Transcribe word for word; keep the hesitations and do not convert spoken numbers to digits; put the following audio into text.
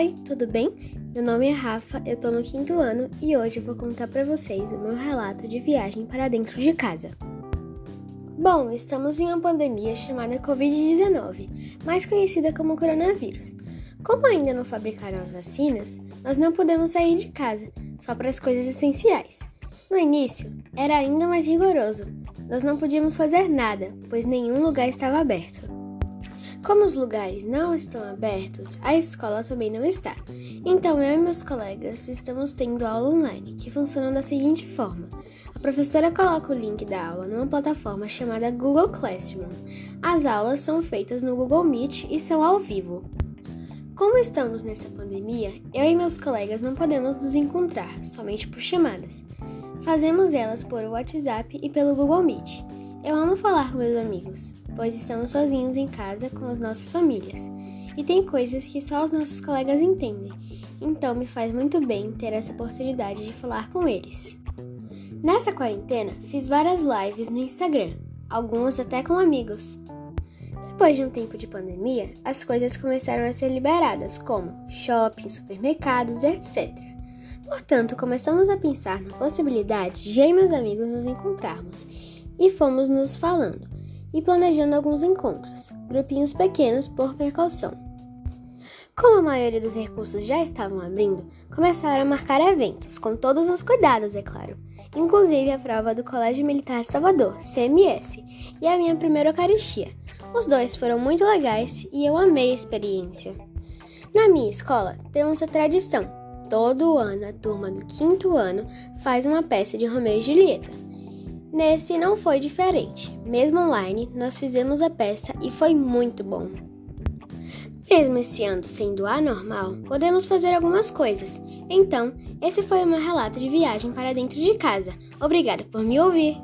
Oi, tudo bem? Meu nome é Rafa, eu tô no quinto ano e hoje eu vou contar pra vocês o meu relato de viagem para dentro de casa. Bom, estamos em uma pandemia chamada covid dezenove, mais conhecida como coronavírus. Como ainda não fabricaram as vacinas, nós não podemos sair de casa, só para as coisas essenciais. No início, era ainda mais rigoroso. Nós não podíamos fazer nada, pois nenhum lugar estava aberto. Como os lugares não estão abertos, a escola também não está. Então eu e meus colegas estamos tendo aula online, que funciona da seguinte forma. A professora coloca o link da aula numa plataforma chamada Google Classroom. As aulas são feitas no Google Meet e são ao vivo. Como estamos nessa pandemia, eu e meus colegas não podemos nos encontrar, somente por chamadas. Fazemos elas por WhatsApp e pelo Google Meet. Eu amo falar com meus amigos, pois estamos sozinhos em casa com as nossas famílias. E tem coisas que só os nossos colegas entendem, então me faz muito bem ter essa oportunidade de falar com eles. Nessa quarentena, fiz várias lives no Instagram, algumas até com amigos. Depois de um tempo de pandemia, as coisas começaram a ser liberadas, como shopping, supermercados, etcétera. Portanto, começamos a pensar na possibilidade de eu e meus amigos nos encontrarmos, e fomos nos falando e planejando alguns encontros, grupinhos pequenos por precaução. Como a maioria dos recursos já estavam abrindo, começaram a marcar eventos, com todos os cuidados, é claro. Inclusive a prova do Colégio Militar de Salvador, C M S, e a minha primeira eucaristia. Os dois foram muito legais e eu amei a experiência. Na minha escola, temos a tradição. Todo ano, a turma do quinto ano faz uma peça de Romeu e Julieta. Nesse não foi diferente. Mesmo online, nós fizemos a peça e foi muito bom. Mesmo esse ano sendo anormal, podemos fazer algumas coisas. Então, esse foi o meu relato de viagem para dentro de casa. Obrigada por me ouvir!